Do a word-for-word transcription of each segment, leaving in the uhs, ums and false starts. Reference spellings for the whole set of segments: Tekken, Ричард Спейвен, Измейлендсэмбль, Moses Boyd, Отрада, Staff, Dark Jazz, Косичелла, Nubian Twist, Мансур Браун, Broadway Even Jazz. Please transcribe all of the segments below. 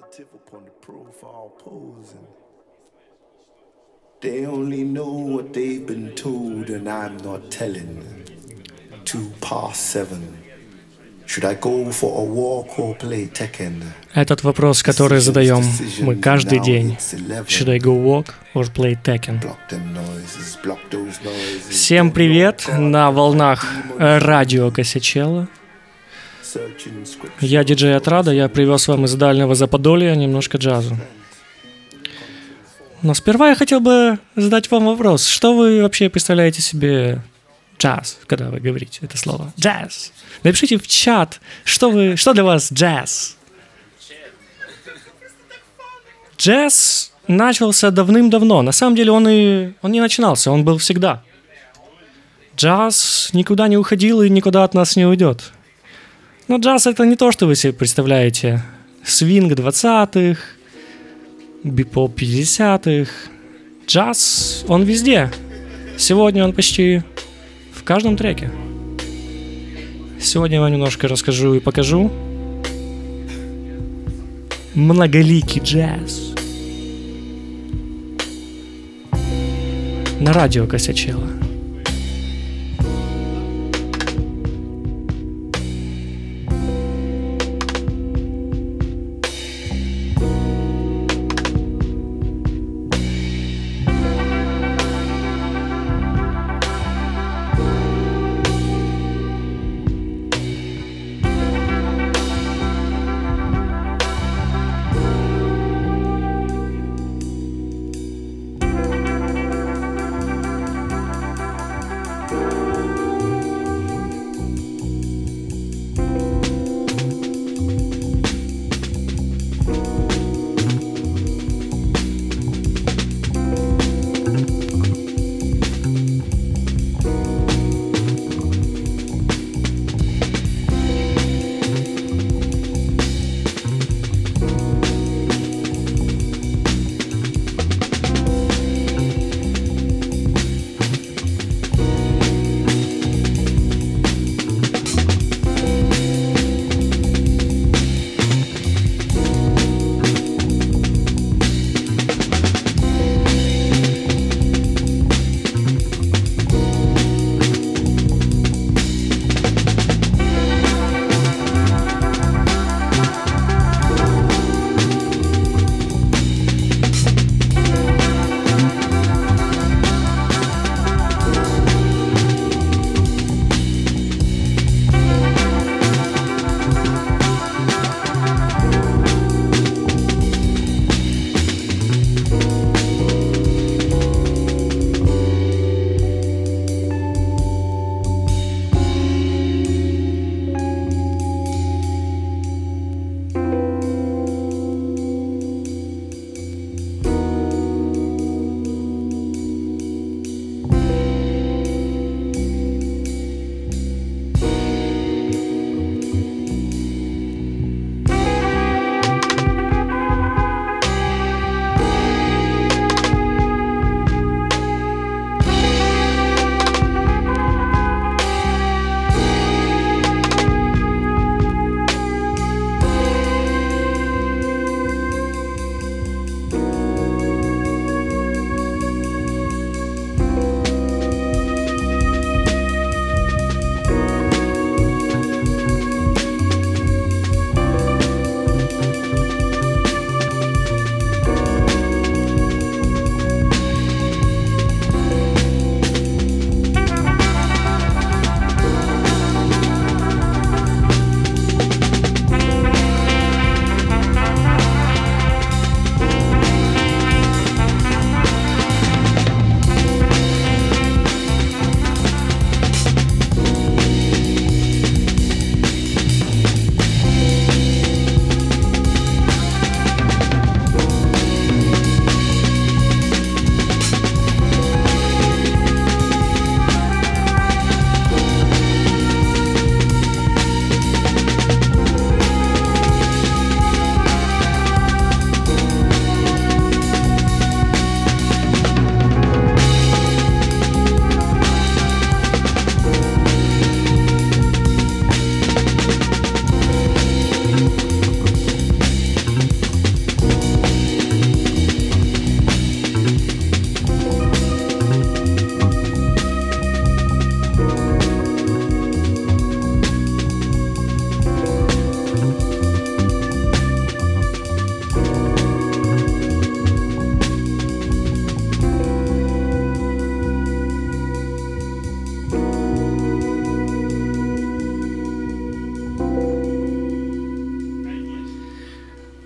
positive upon the profile posing. They only know what they've been told, and I'm not telling. Two past seven. Should I go for a walk or play Tekken? Этот вопрос, который задаем мы каждый день. Should I go walk or play Tekken? Всем привет на волнах радио Косичелла. Я диджей Отрада, я привез вам из дальнего Западолья немножко джазу. Но сперва я хотел бы задать вам вопрос. Что вы вообще представляете себе джаз, когда вы говорите это слово? Джаз. Напишите в чат, что, вы, что для вас джаз. Джаз начался давным-давно. На самом деле он, и, он не начинался, он был всегда. Джаз никуда не уходил и никуда от нас не уйдет. Но джаз — это не то, что вы себе представляете. Свинг двадцатых, бипоп пятидесятых. Джаз, он везде. Сегодня он почти в каждом треке. Сегодня я вам немножко расскажу и покажу. Многоликий джаз. На радио Косячело.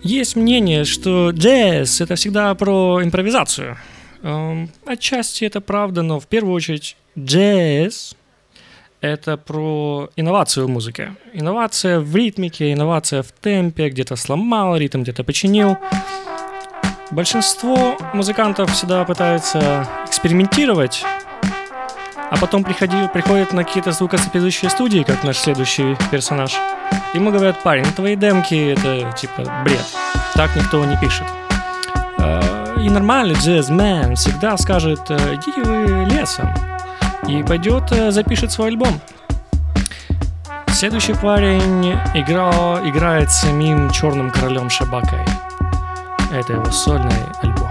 Есть мнение, что джаз — это всегда про импровизацию. Отчасти это правда, но в первую очередь джаз — это про инновацию в музыке. Инновация в ритмике, инновация в темпе, где-то сломал ритм, где-то починил. Большинство музыкантов всегда пытаются экспериментировать, а потом приходят, приходят на какие-то звукозаписывающие студии, как наш следующий персонаж. Ему говорят: парень, твои демки — это типа бред, так никто не пишет. И нормальный джазмен всегда скажет: идите вы лесом, и пойдет запишет свой альбом. Следующий парень играл, играет самим Черным Королем Шабакой. Это его сольный альбом.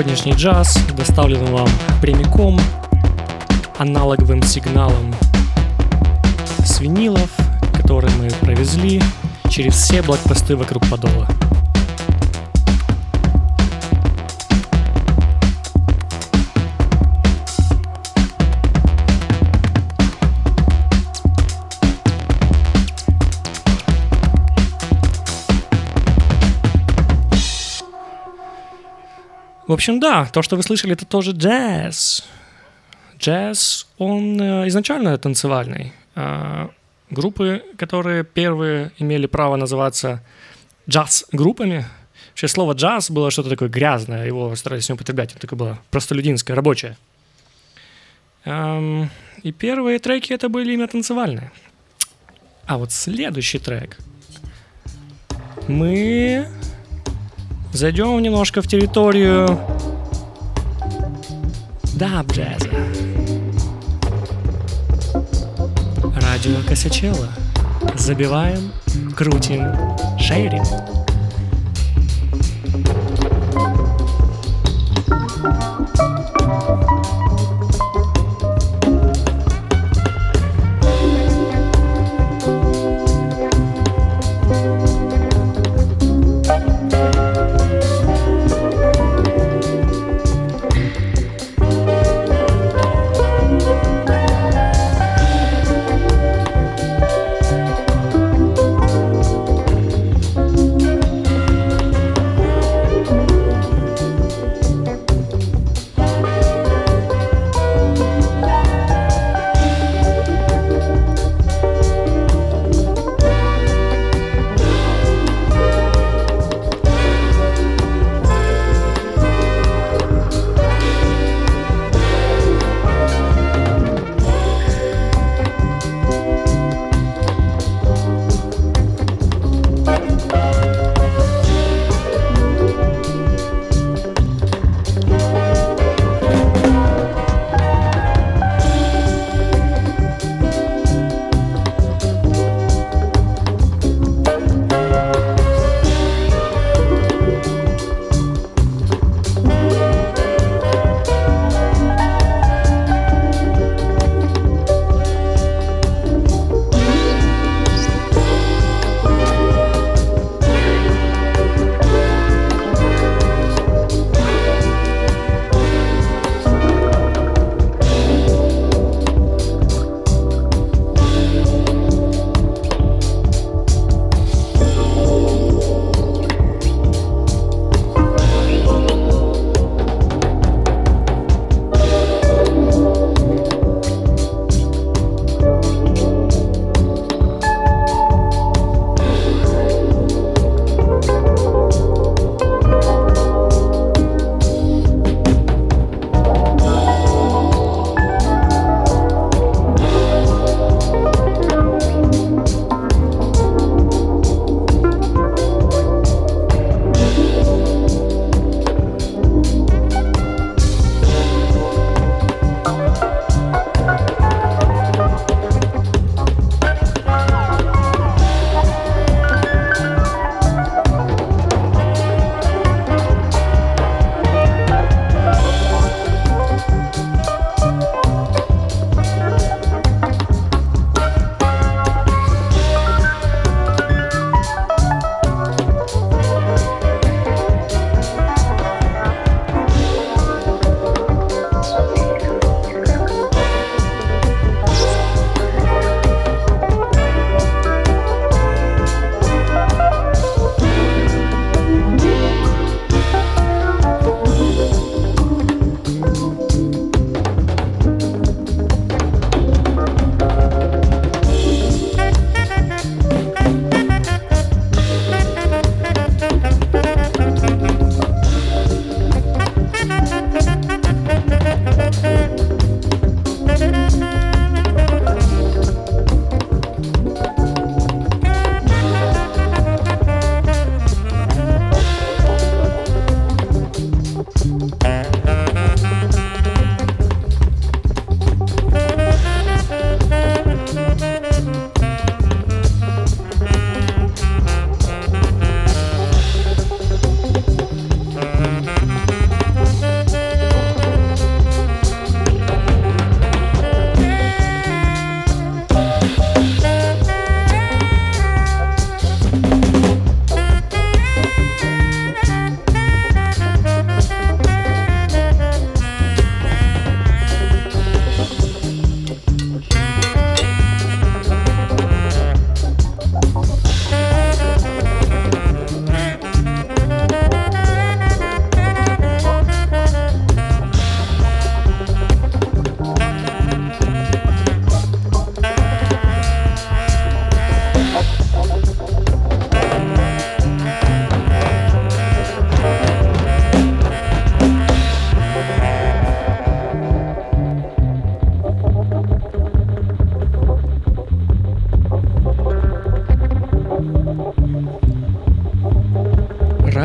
Сегодняшний джаз доставлен вам прямиком, аналоговым сигналом с винилов, которые мы провезли через все блокпосты вокруг подола. В общем, да, то, что вы слышали, это тоже джаз. Джаз, он изначально танцевальный. Группы, которые первые имели право называться джаз-группами. Вообще слово джаз было что-то такое грязное, его старались не употреблять, это такое было простолюдинское, рабочее. И первые треки это были именно танцевальные. А вот следующий трек мы зайдем немножко в территорию даб-джаза. Радио Косичелла. Забиваем, крутим, шейрим.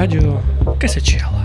радіо Косичелла.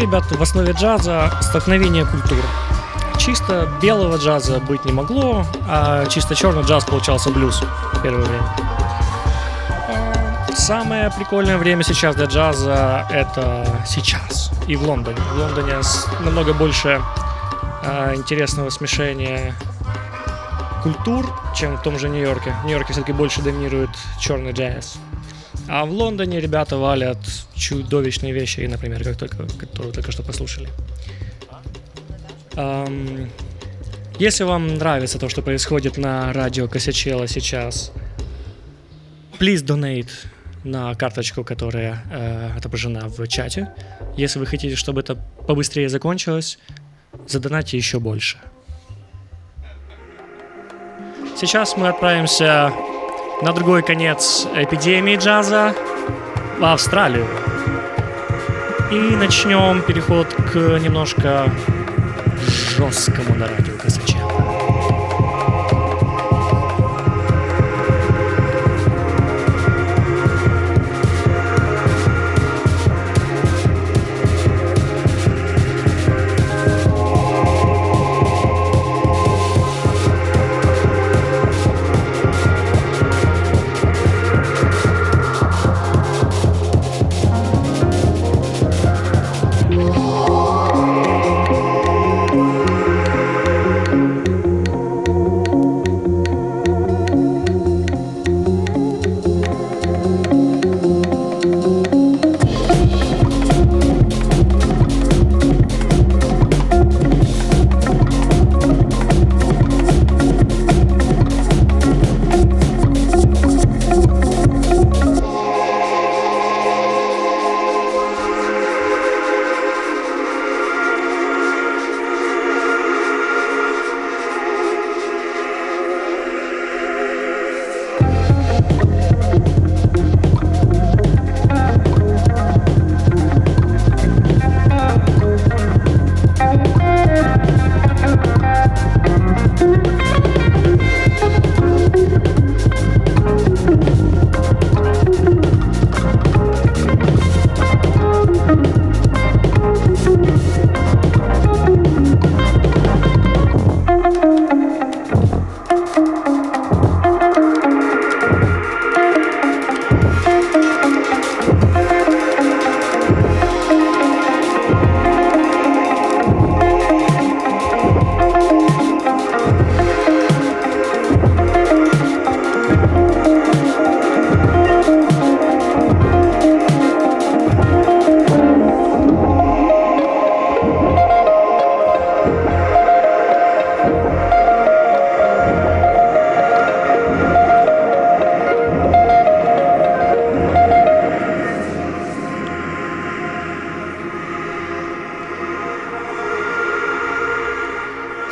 Ребят, в основе джаза столкновение культур. Чисто белого джаза быть не могло, а чисто черный джаз получался блюз в первое время. Самое прикольное время сейчас для джаза — это сейчас и в Лондоне. В Лондоне намного больше а, интересного смешения культур, чем в том же Нью-Йорке. В Нью-Йорке все-таки больше доминирует черный джаз. А в Лондоне ребята валят чудовищные вещи, например, как только, которые только что послушали. Эм, если вам нравится то, что происходит на радио Косичелла сейчас, please donate на карточку, которая э, отображена в чате. Если вы хотите, чтобы это побыстрее закончилось, задонатьте еще больше. Сейчас мы отправимся на другой конец эпидемии джаза, в Австралию. И начнем переход к немножко жесткому на радио Косичелла.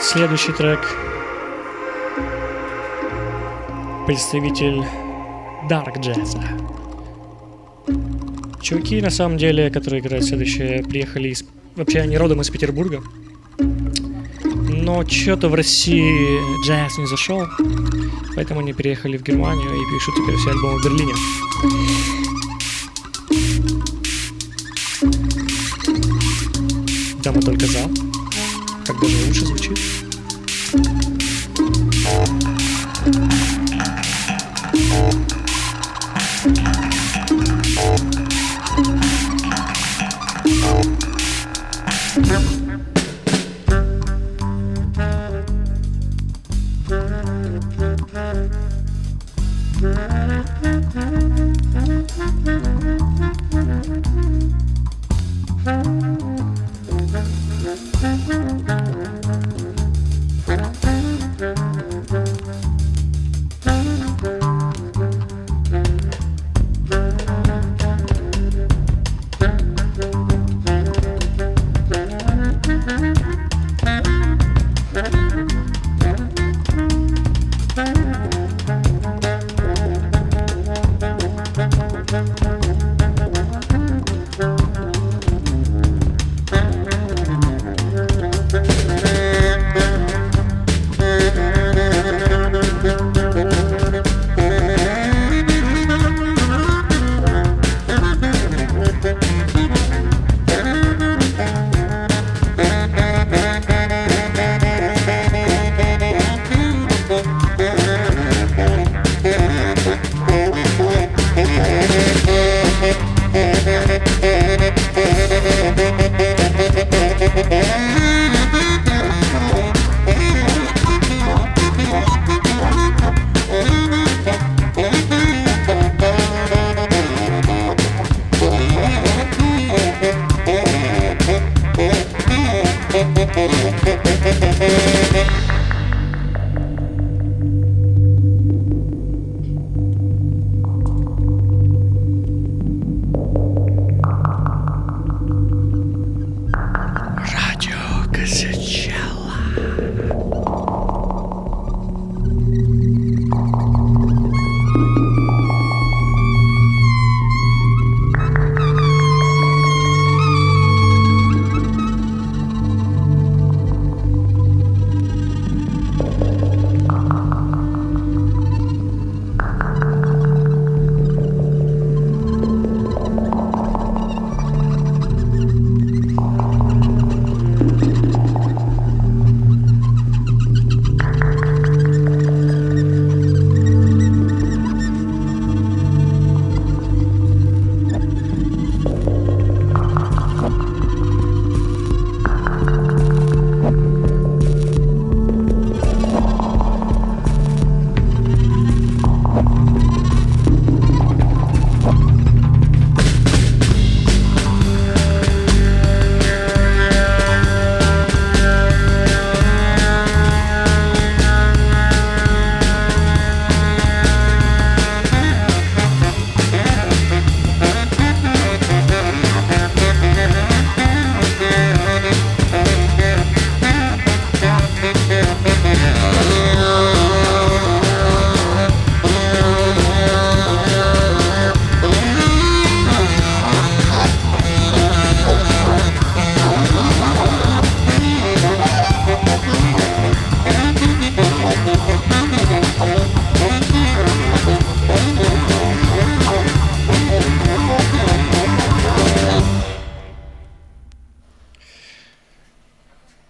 Следующий трек — представитель Dark Jazz. Чуваки, на самом деле, которые играют следующие, приехали из... Вообще, они родом из Петербурга. Но что-то в России джаз не зашел, поэтому они переехали в Германию и пишут теперь все альбомы в Берлине. Да, мы только за. Как даже лучше звучит.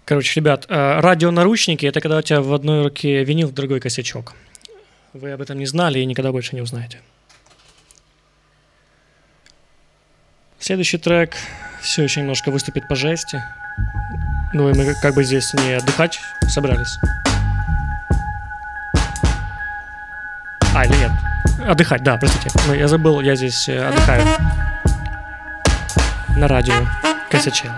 Короче, ребят, радионаручники — это когда у тебя в одной руке винил, в другой косячок. Вы об этом не знали и никогда больше не узнаете. Следующий трек все еще немножко выступит по жести. Ну и мы как бы здесь не отдыхать собрались. А, или нет. Отдыхать, да, простите. Я забыл, я здесь отдыхаю. На радио Косичелла.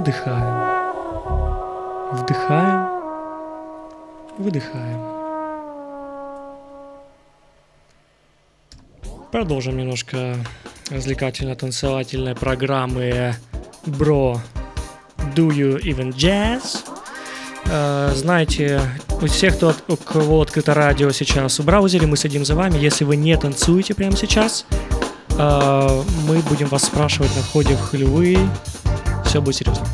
выдыхаем, вдыхаем, выдыхаем. Продолжим немножко развлекательно-танцевательной программы Bro Do You Even Jazz. Знаете, у всех, кто, у кого открыто радио сейчас в браузере, мы следим за вами. Если вы не танцуете прямо сейчас, мы будем вас спрашивать на входе в хлевы. Все будет серьезно.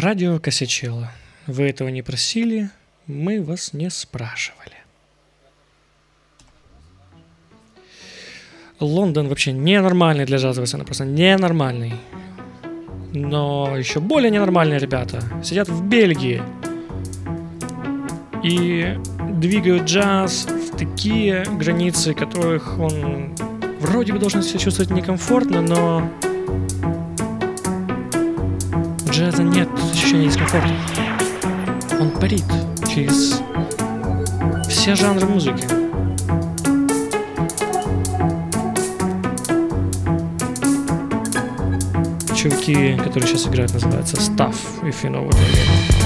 Радио Косичелла. Вы этого не просили, мы вас не спрашивали. Лондон вообще ненормальный для джазовой сцены, просто ненормальный. Но еще более ненормальные ребята сидят в Бельгии и двигают джаз в такие границы, которых он вроде бы должен себя чувствовать некомфортно, но джаза нет, ощущения дискомфорта. Он парит через все жанры музыки. Чуваки, которые сейчас играют, называются Staff, if you know what I mean.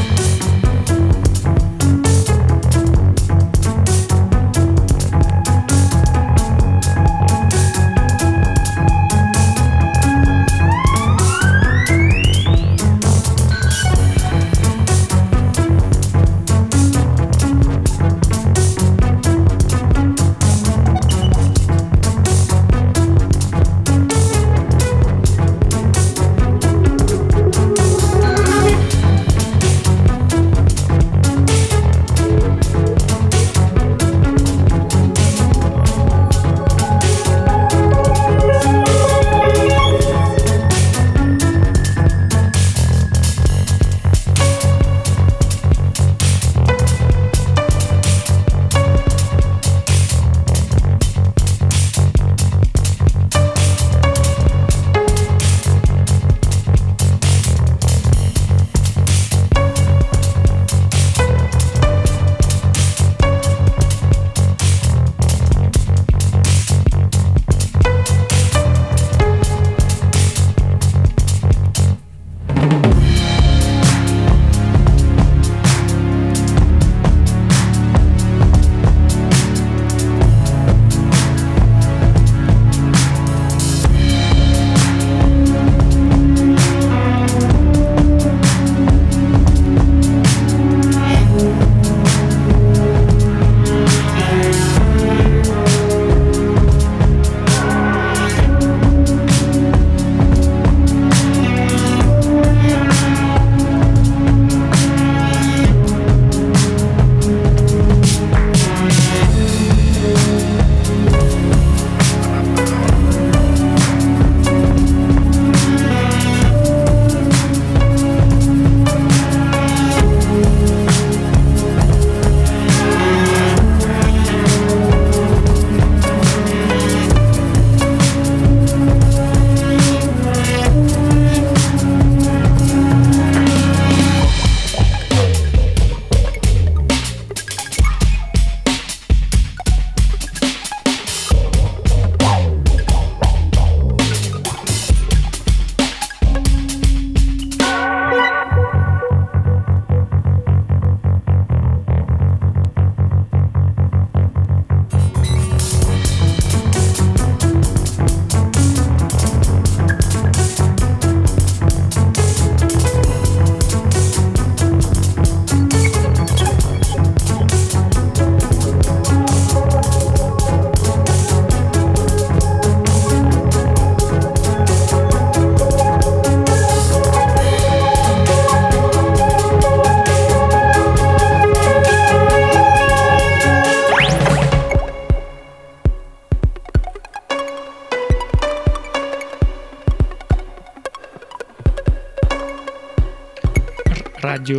Радио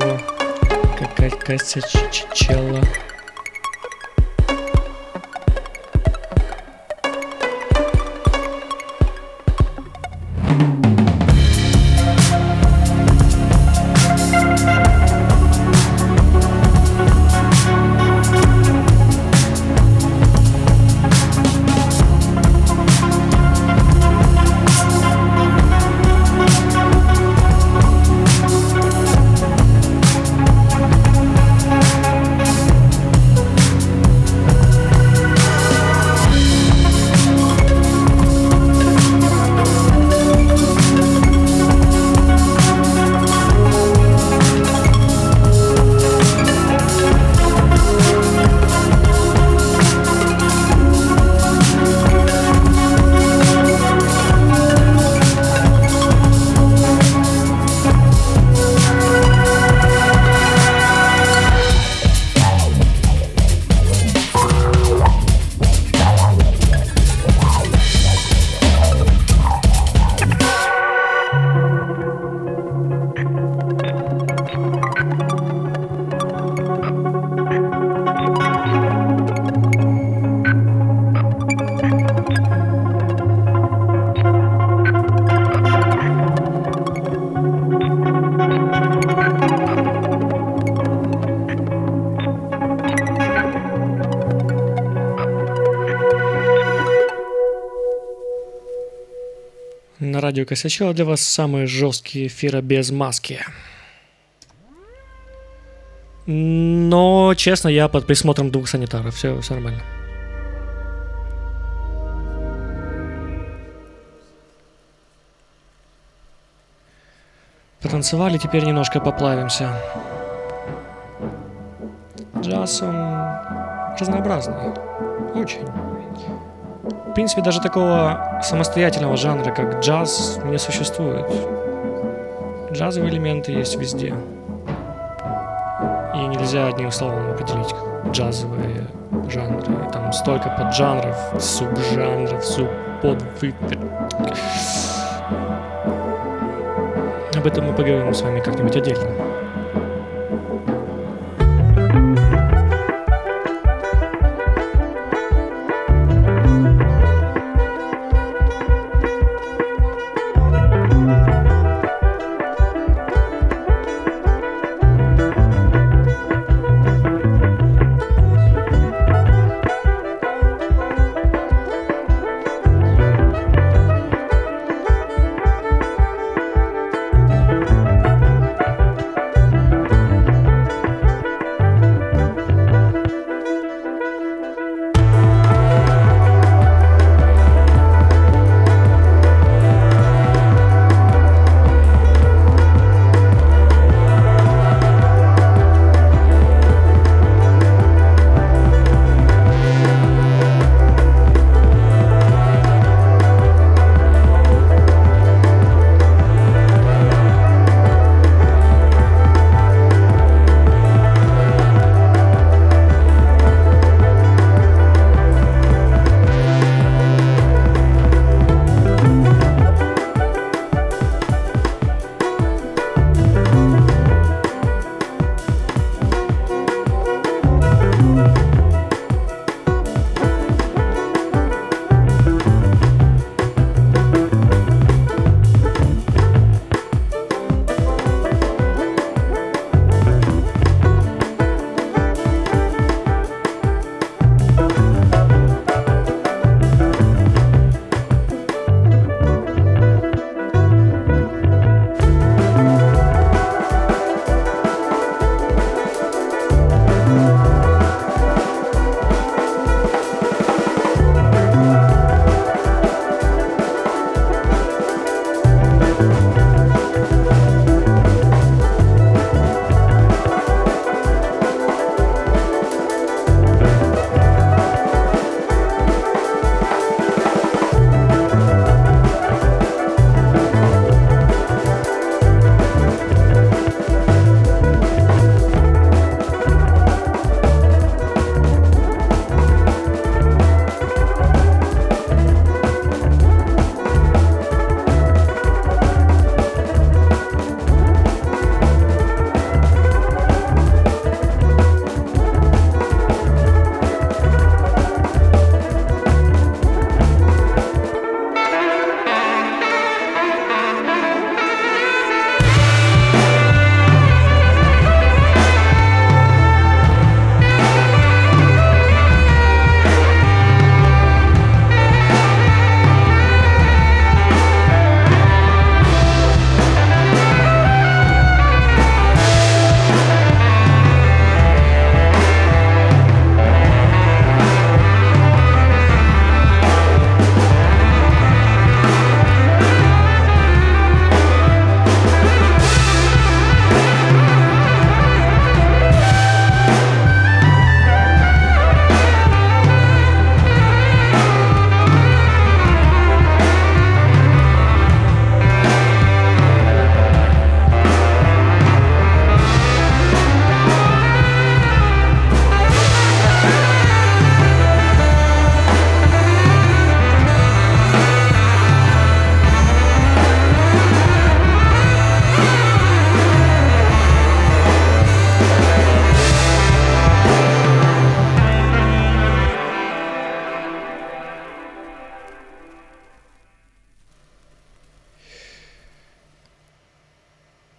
Косичелла. На радио Косичелла для вас самые жесткие эфиры без маски. Но, честно, я под присмотром двух санитаров. Все, все нормально. Потанцевали, теперь немножко поплавимся. Джаз, он разнообразный. Очень. В принципе, даже такого самостоятельного жанра, как джаз, не существует. Джазовые элементы есть везде. И нельзя одним словом определить джазовые жанры. Там столько поджанров, субжанров, субподвыпер... Об этом мы поговорим с вами как-нибудь отдельно.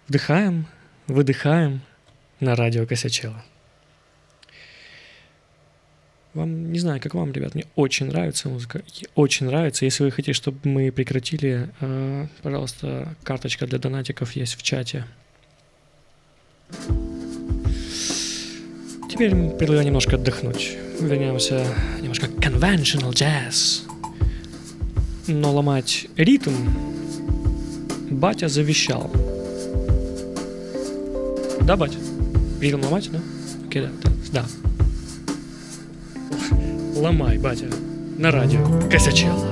Вдыхаем, выдыхаем на радио Косичелла. Вам, не знаю, как вам, ребят, мне очень нравится музыка, очень нравится. Если вы хотите, чтобы мы прекратили, э, пожалуйста, карточка для донатиков есть в чате. Теперь предлагаю немножко отдохнуть. Вернемся немножко к conventional jazz. Но ломать ритм батя завещал. Да, батя? Ритм ломать, да? Окей, да, да. Ломай, батя. На радио. Косячелла.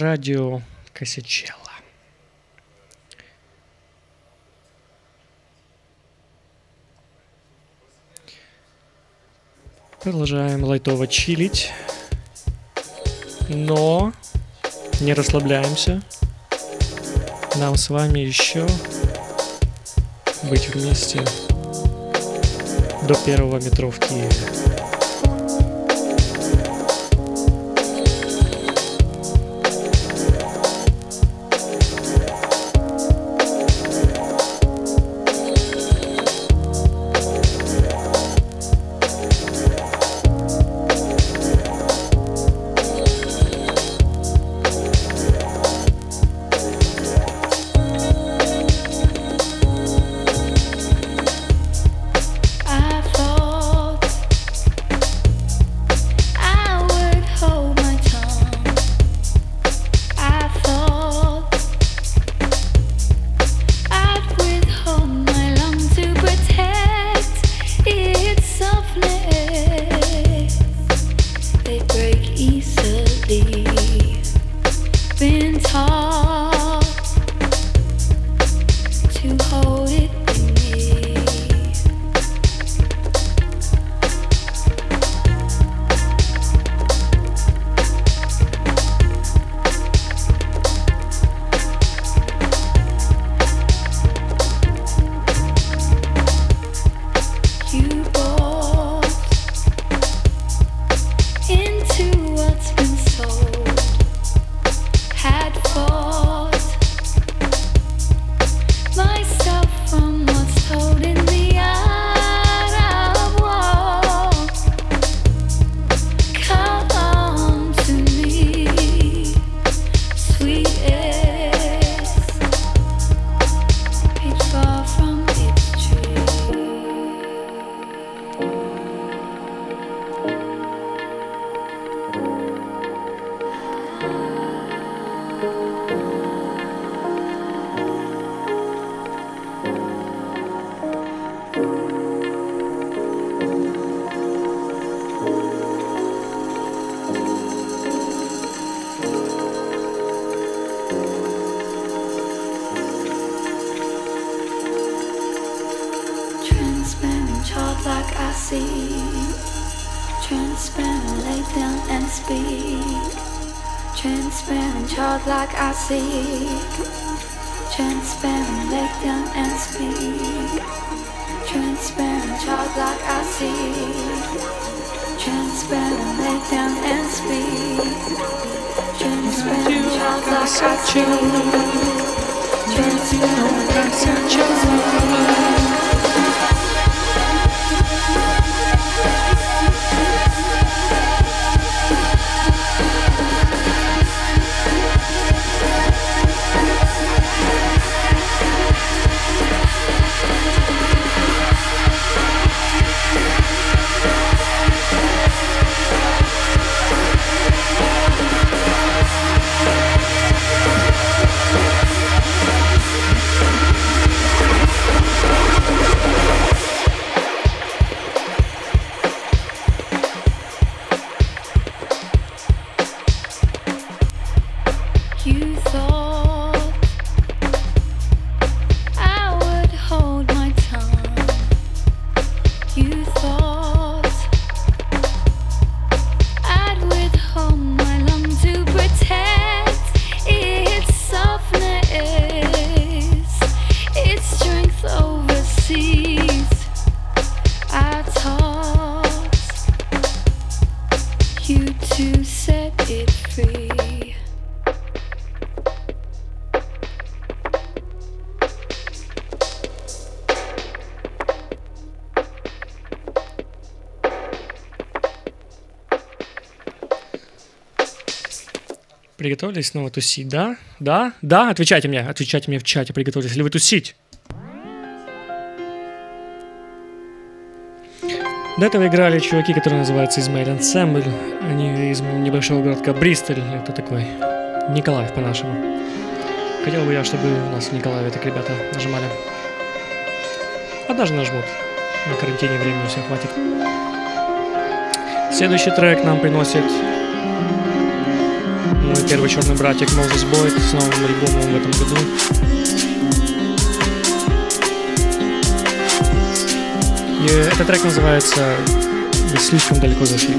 Радио Косичелла. Продолжаем лайтово чилить, но не расслабляемся. Нам с вами еще быть вместе до первого метро в Киеве. I see, transparent, lay down and speak, transparent, child like I seek, transparent, lay down and speak, transparent, child like I seek, transparent, lay down and speak, transparent, child like I seek, transparent, lay down and speak. Приготовились снова тусить, да? Да? Да? Отвечайте мне, отвечайте мне в чате, приготовились ли вы тусить? До этого играли чуваки, которые называются Измейлендсэмбль. Они из небольшого городка Бристоль, это такой Николаев по-нашему. Хотел бы я, чтобы у нас в Николаеве так ребята нажимали. А даже нажмут. На карантине времени все хватит. Следующий трек нам приносит мой первый черный братик Moses Boyd с новым альбомом в этом году. И этот трек называется «Вы слишком далеко зашли».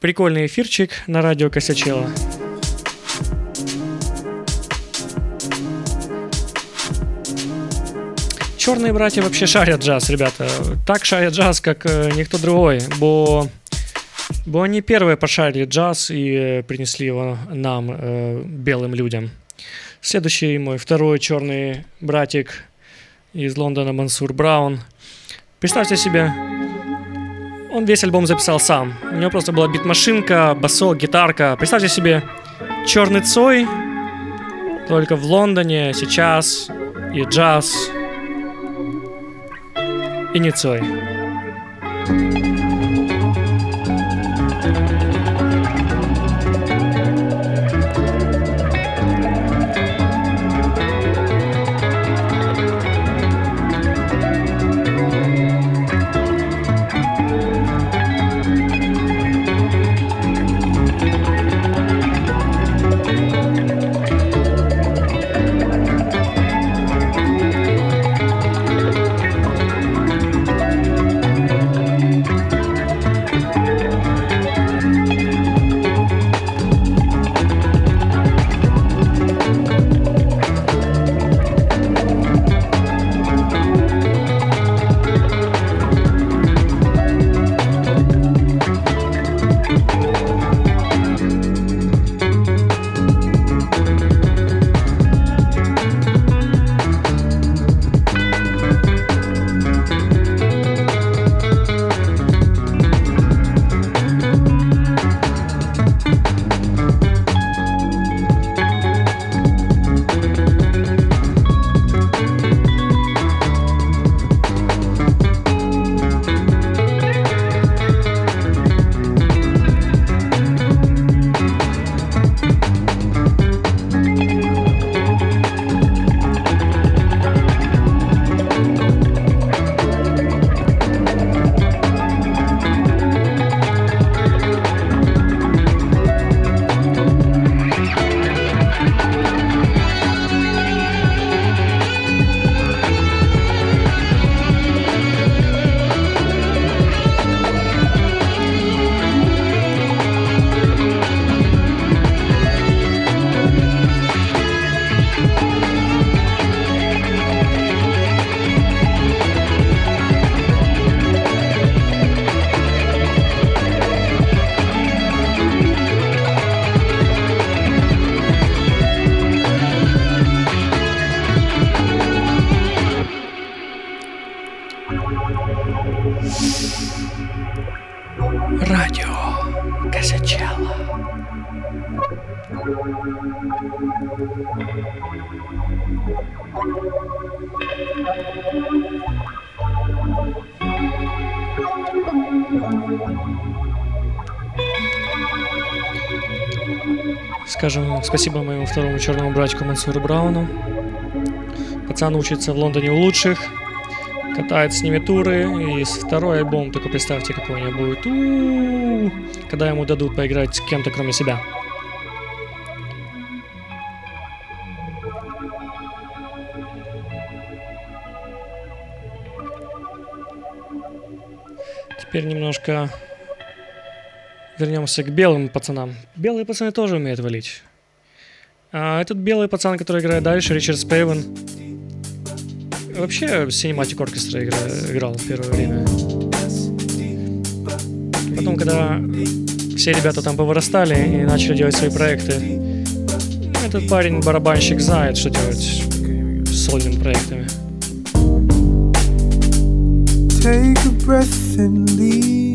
Прикольный эфирчик на радио Косячелла. Чорні браті вообще шарять джаз, ребята. Так шарять джаз, как никто другой. Бо, бо они первые пошарили джаз и принесли его нам, э, белым людям. Следующий мой второй чёрный братик из Лондона, Мансур Браун. Представьте себе, он весь альбом записал сам. У него просто была битмашинка, басок, гитарка. Представьте себе, чёрный Цой, только в Лондоне сейчас и джаз... и не Цой. Скажем спасибо моему второму черному братику Мансуру Брауну. Пацан учится в Лондоне у лучших, катает с ними туры, и второй альбом, только представьте, какой у него будет, У-у-у, когда ему дадут поиграть с кем-то, кроме себя. Теперь немножко... вернемся к белым пацанам. Белые пацаны тоже умеют валить. А этот белый пацан, который играет дальше, Ричард Спейвен, вообще в Cinematic Orchestra игра, играл в первое время. Потом, когда все ребята там повырастали и начали делать свои проекты, этот парень-барабанщик знает, что делать с сольными проектами. Take a breath and leave.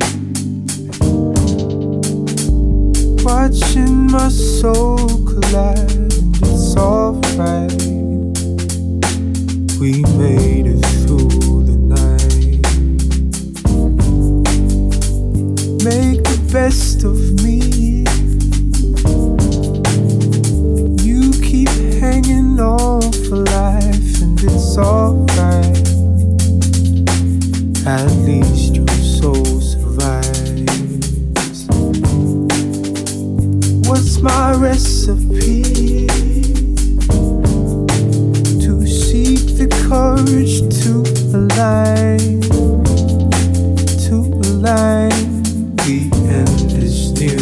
Watching my soul collide, and it's alright. We made it through the night. Make the best of me. You keep hanging on for life, and it's alright. At least your soul survives. What's my recipe? To seek the courage to align, to align. The end is near.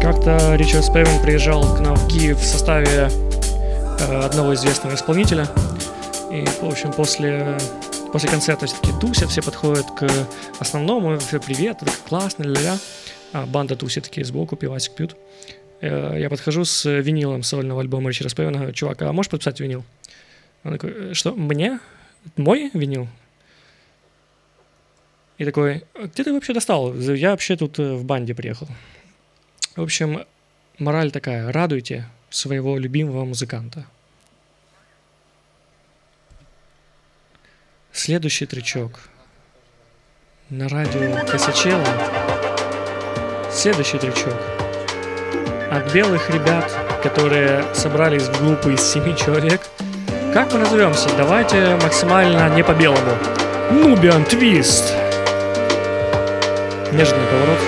Как-то Ричард Спейвен приезжал к нам в Киев в составе э, одного известного исполнителя. И, в общем, после, после концерта все-таки тусят, все подходят к основному, все привет, это классно, ля-ля. А банда тусит такие сбоку, пивасик пьют. Э, я подхожу с винилом сольного альбома Ричарда Спейвена. Чувак, а можешь подписать винил? Он такой, что, мне? Мой винил? И такой, где ты вообще достал? Я вообще тут в банде приехал. В общем, мораль такая. Радуйте своего любимого музыканта. Следующий тречок. На радио Косичелла. Следующий тречок. От белых ребят, которые собрались в группу из семи человек. Как мы назовемся? Давайте максимально не по-белому. Nubian Twist. Нежный поворот.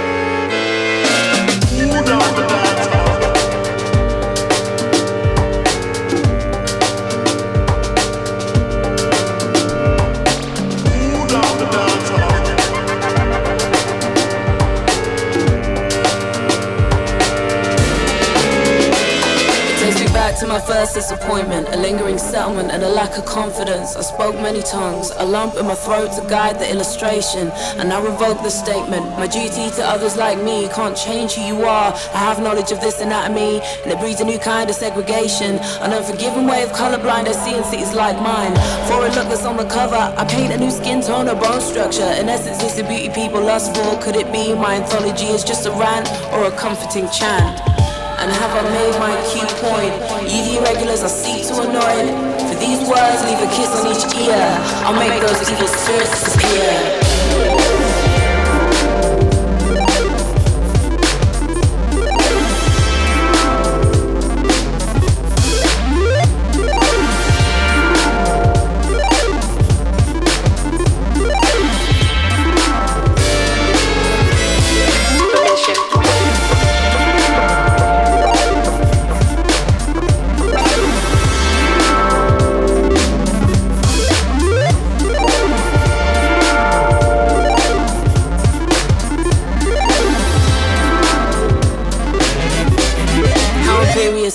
Disappointment, a lingering unsettlement and a lack of confidence. I spoke many tongues, a lump in my throat to guide the illustration. And I revoke the statement, my duty to others like me. Can't change who you are, I have knowledge of this anatomy. And it breeds a new kind of segregation, an unforgiving way of colorblind. I see in cities like mine, for a look that's on the cover. I paint a new skin tone, a bone structure. In essence, it's the beauty people lust for. Could it be my anthology is just a rant or a comforting chant? And have I made my key point? You the irregulars I seek to annoy. For these words, leave a kiss on each ear. I'll make those evil spirits disappear.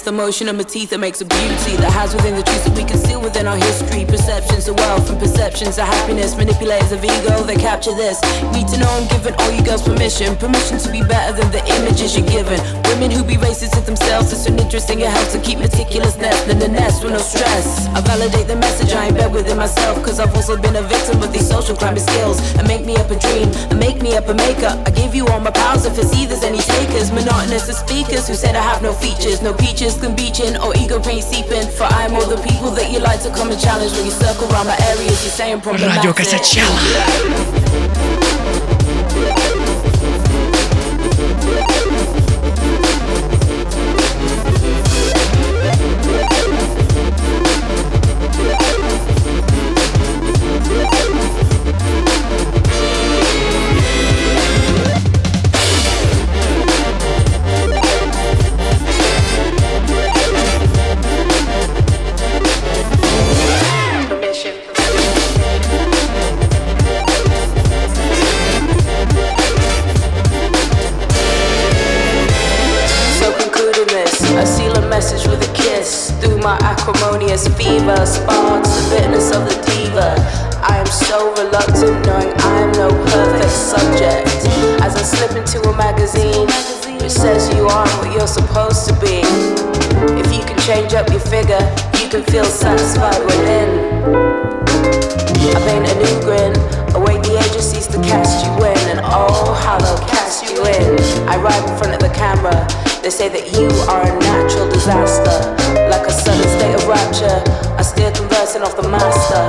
The motion of my teeth that makes a beauty that has within the truth that we conceal within our history. Perceptions of wealth and perceptions of happiness. Manipulators of ego, they capture this. Need to know I'm giving all you girls permission. Permission to be better than the images you're given. Women who be racist to themselves, it's an interesting it helps to keep meticulousness. Than the nest with no stress. I validate the message I embed within myself, cause I've also been a victim of these social climate skills. And make me up a dream, and make me up a maker. I give you all my powers if it's either's any takers. Monotonous as speakers who said I have no features, no peaches. Can beaching or ego pain seeping. For I'm all the people that you like to come and challenge. When you circle around my areas, you're saying problematic. Radio Kosicella. Fever sparks the bitterness of the diva. I am so reluctant, knowing I am no perfect subject. As I slip into a magazine which says you aren't what you're supposed to be. If you can change up your figure, you can feel satisfied within. I paint a new grin, await the agencies to cast you in. And oh, how they'll cast you in. I arrive in front of the camera. They say that you are a natural disaster. Like a sudden state of rapture, I still conversing off the master.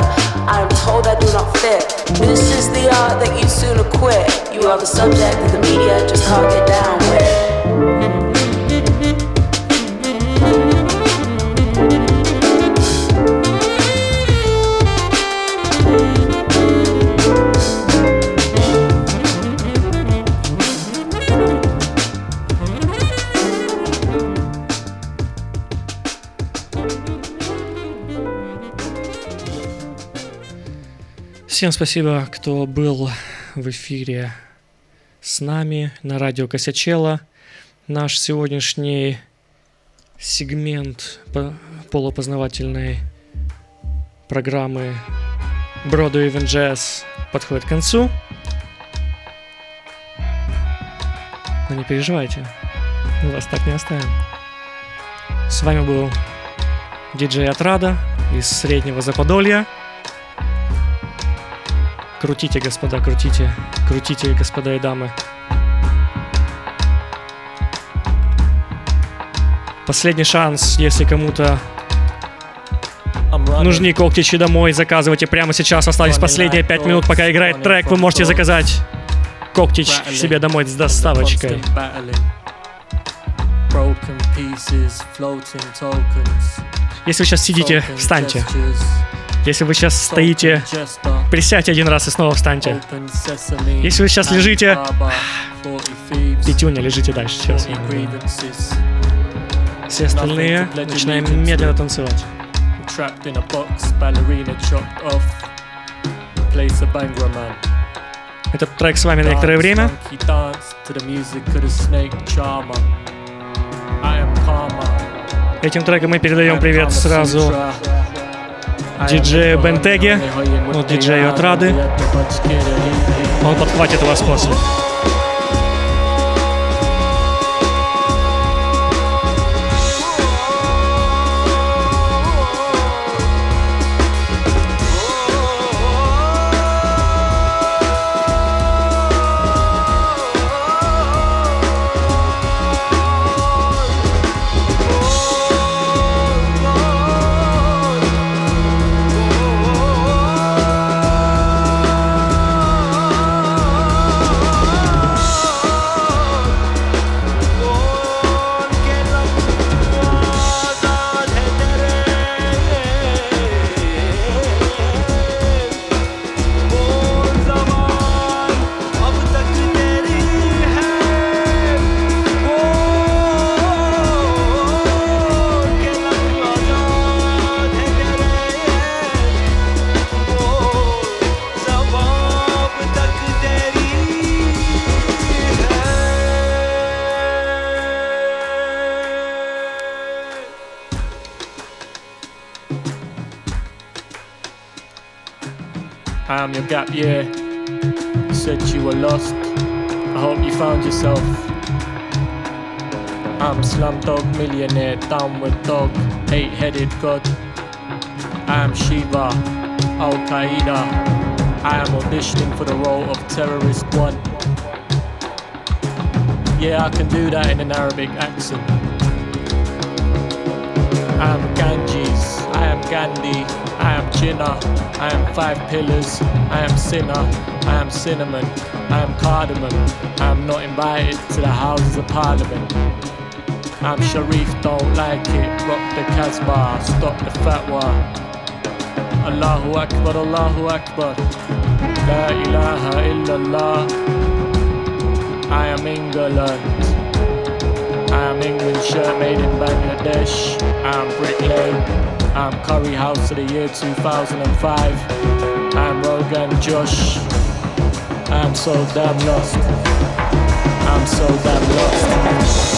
I am told I do not fit. This is the art that you sooner quit. You are the subject that the media just can't get down with. Всем спасибо, кто был в эфире с нами на радио Косячела. Наш сегодняшний сегмент полупознавательной программы Broadway Even Jazz подходит к концу. Но не переживайте, мы вас так не оставим. С вами был диджей Отрада из Среднего Западолья. Крутите, господа, крутите, крутите, господа и дамы. Последний шанс, если кому-то нужны когтичи домой, заказывайте прямо сейчас. Остались последние пять минут, пока играет трек. Вы можете заказать когтич себе домой с доставочкой. Если вы сейчас сидите, встаньте. Если вы сейчас стоите, присядьте один раз и снова встаньте. Если вы сейчас лежите, пятюня, лежите дальше. Сейчас. Все остальные начинаем медленно танцевать. Этот трек с вами на некоторое время. Этим треком мы передаем привет сразу диджея Бентеге, ну, диджея Отрады. Он подхватит вас после. I'm your gap year. You said you were lost. I hope you found yourself. I'm slumdog millionaire, downward dog, eight-headed god. I'm Shiva, Al Qaeda. I am auditioning for the role of terrorist one. Yeah, I can do that in an Arabic accent. I'm Ganges. I am Gandhi. I am Jinnah. I am five pillars, I am sinner, I am cinnamon, I am cardamom, I am not invited to the Houses of Parliament. I'm Sharif, don't like it, rock the Casbah, stop the fatwa. Allahu Akbar, Allahu Akbar, La ilaha illallah. I am England, I am England shirt made in Bangladesh, I am Brick Lane. I'm Curry House of the year two thousand five. I'm Rogan Josh. I'm so damn lost. I'm so damn lost.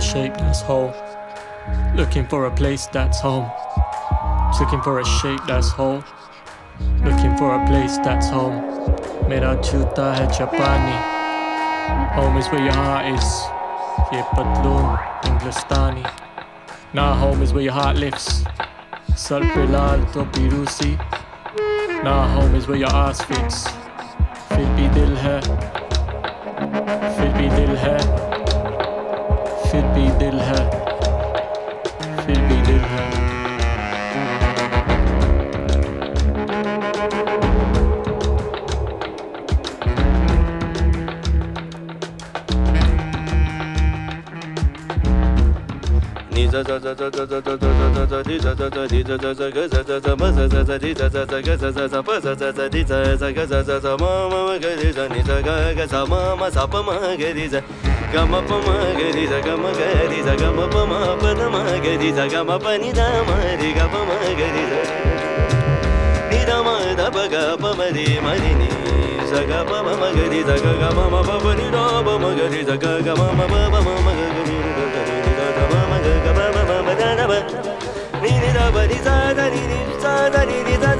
Shapeless hole, looking for a place that's home. Looking for a shape that's whole, looking for a place that's home. Mera chuta hai chapani, home is where your heart is. Ye patloon Hindustani, now home is where your heart lifts. Sal pelal to pirusi, now home is where your ass fits. Fir bhi dil hai, fir bhi dil hai. फिर भी दिल है, फिर भी दिल है. Za za za za za za za za za di za za za di za za za ga za za za ma za za za di za za za ga za za za pa za za za di za za ga za za za ma ma ma ga di za ni za ga ga za ma ma za pa ma ga di za ga ma pa ma ga di za ga ma ga di za ga ma pa ma pa na ma ga di za ga ma pa ni da ma di ga pa ma ga di za ni da ma da pa ga pa ma di ma di ni za ga pa ma ma ga di za ga ga ma ma pa pa ni da pa ma ga di za ga ga ma ma pa pa ma ma ga di ni ni da ba ni za da ni ni za da ni ni za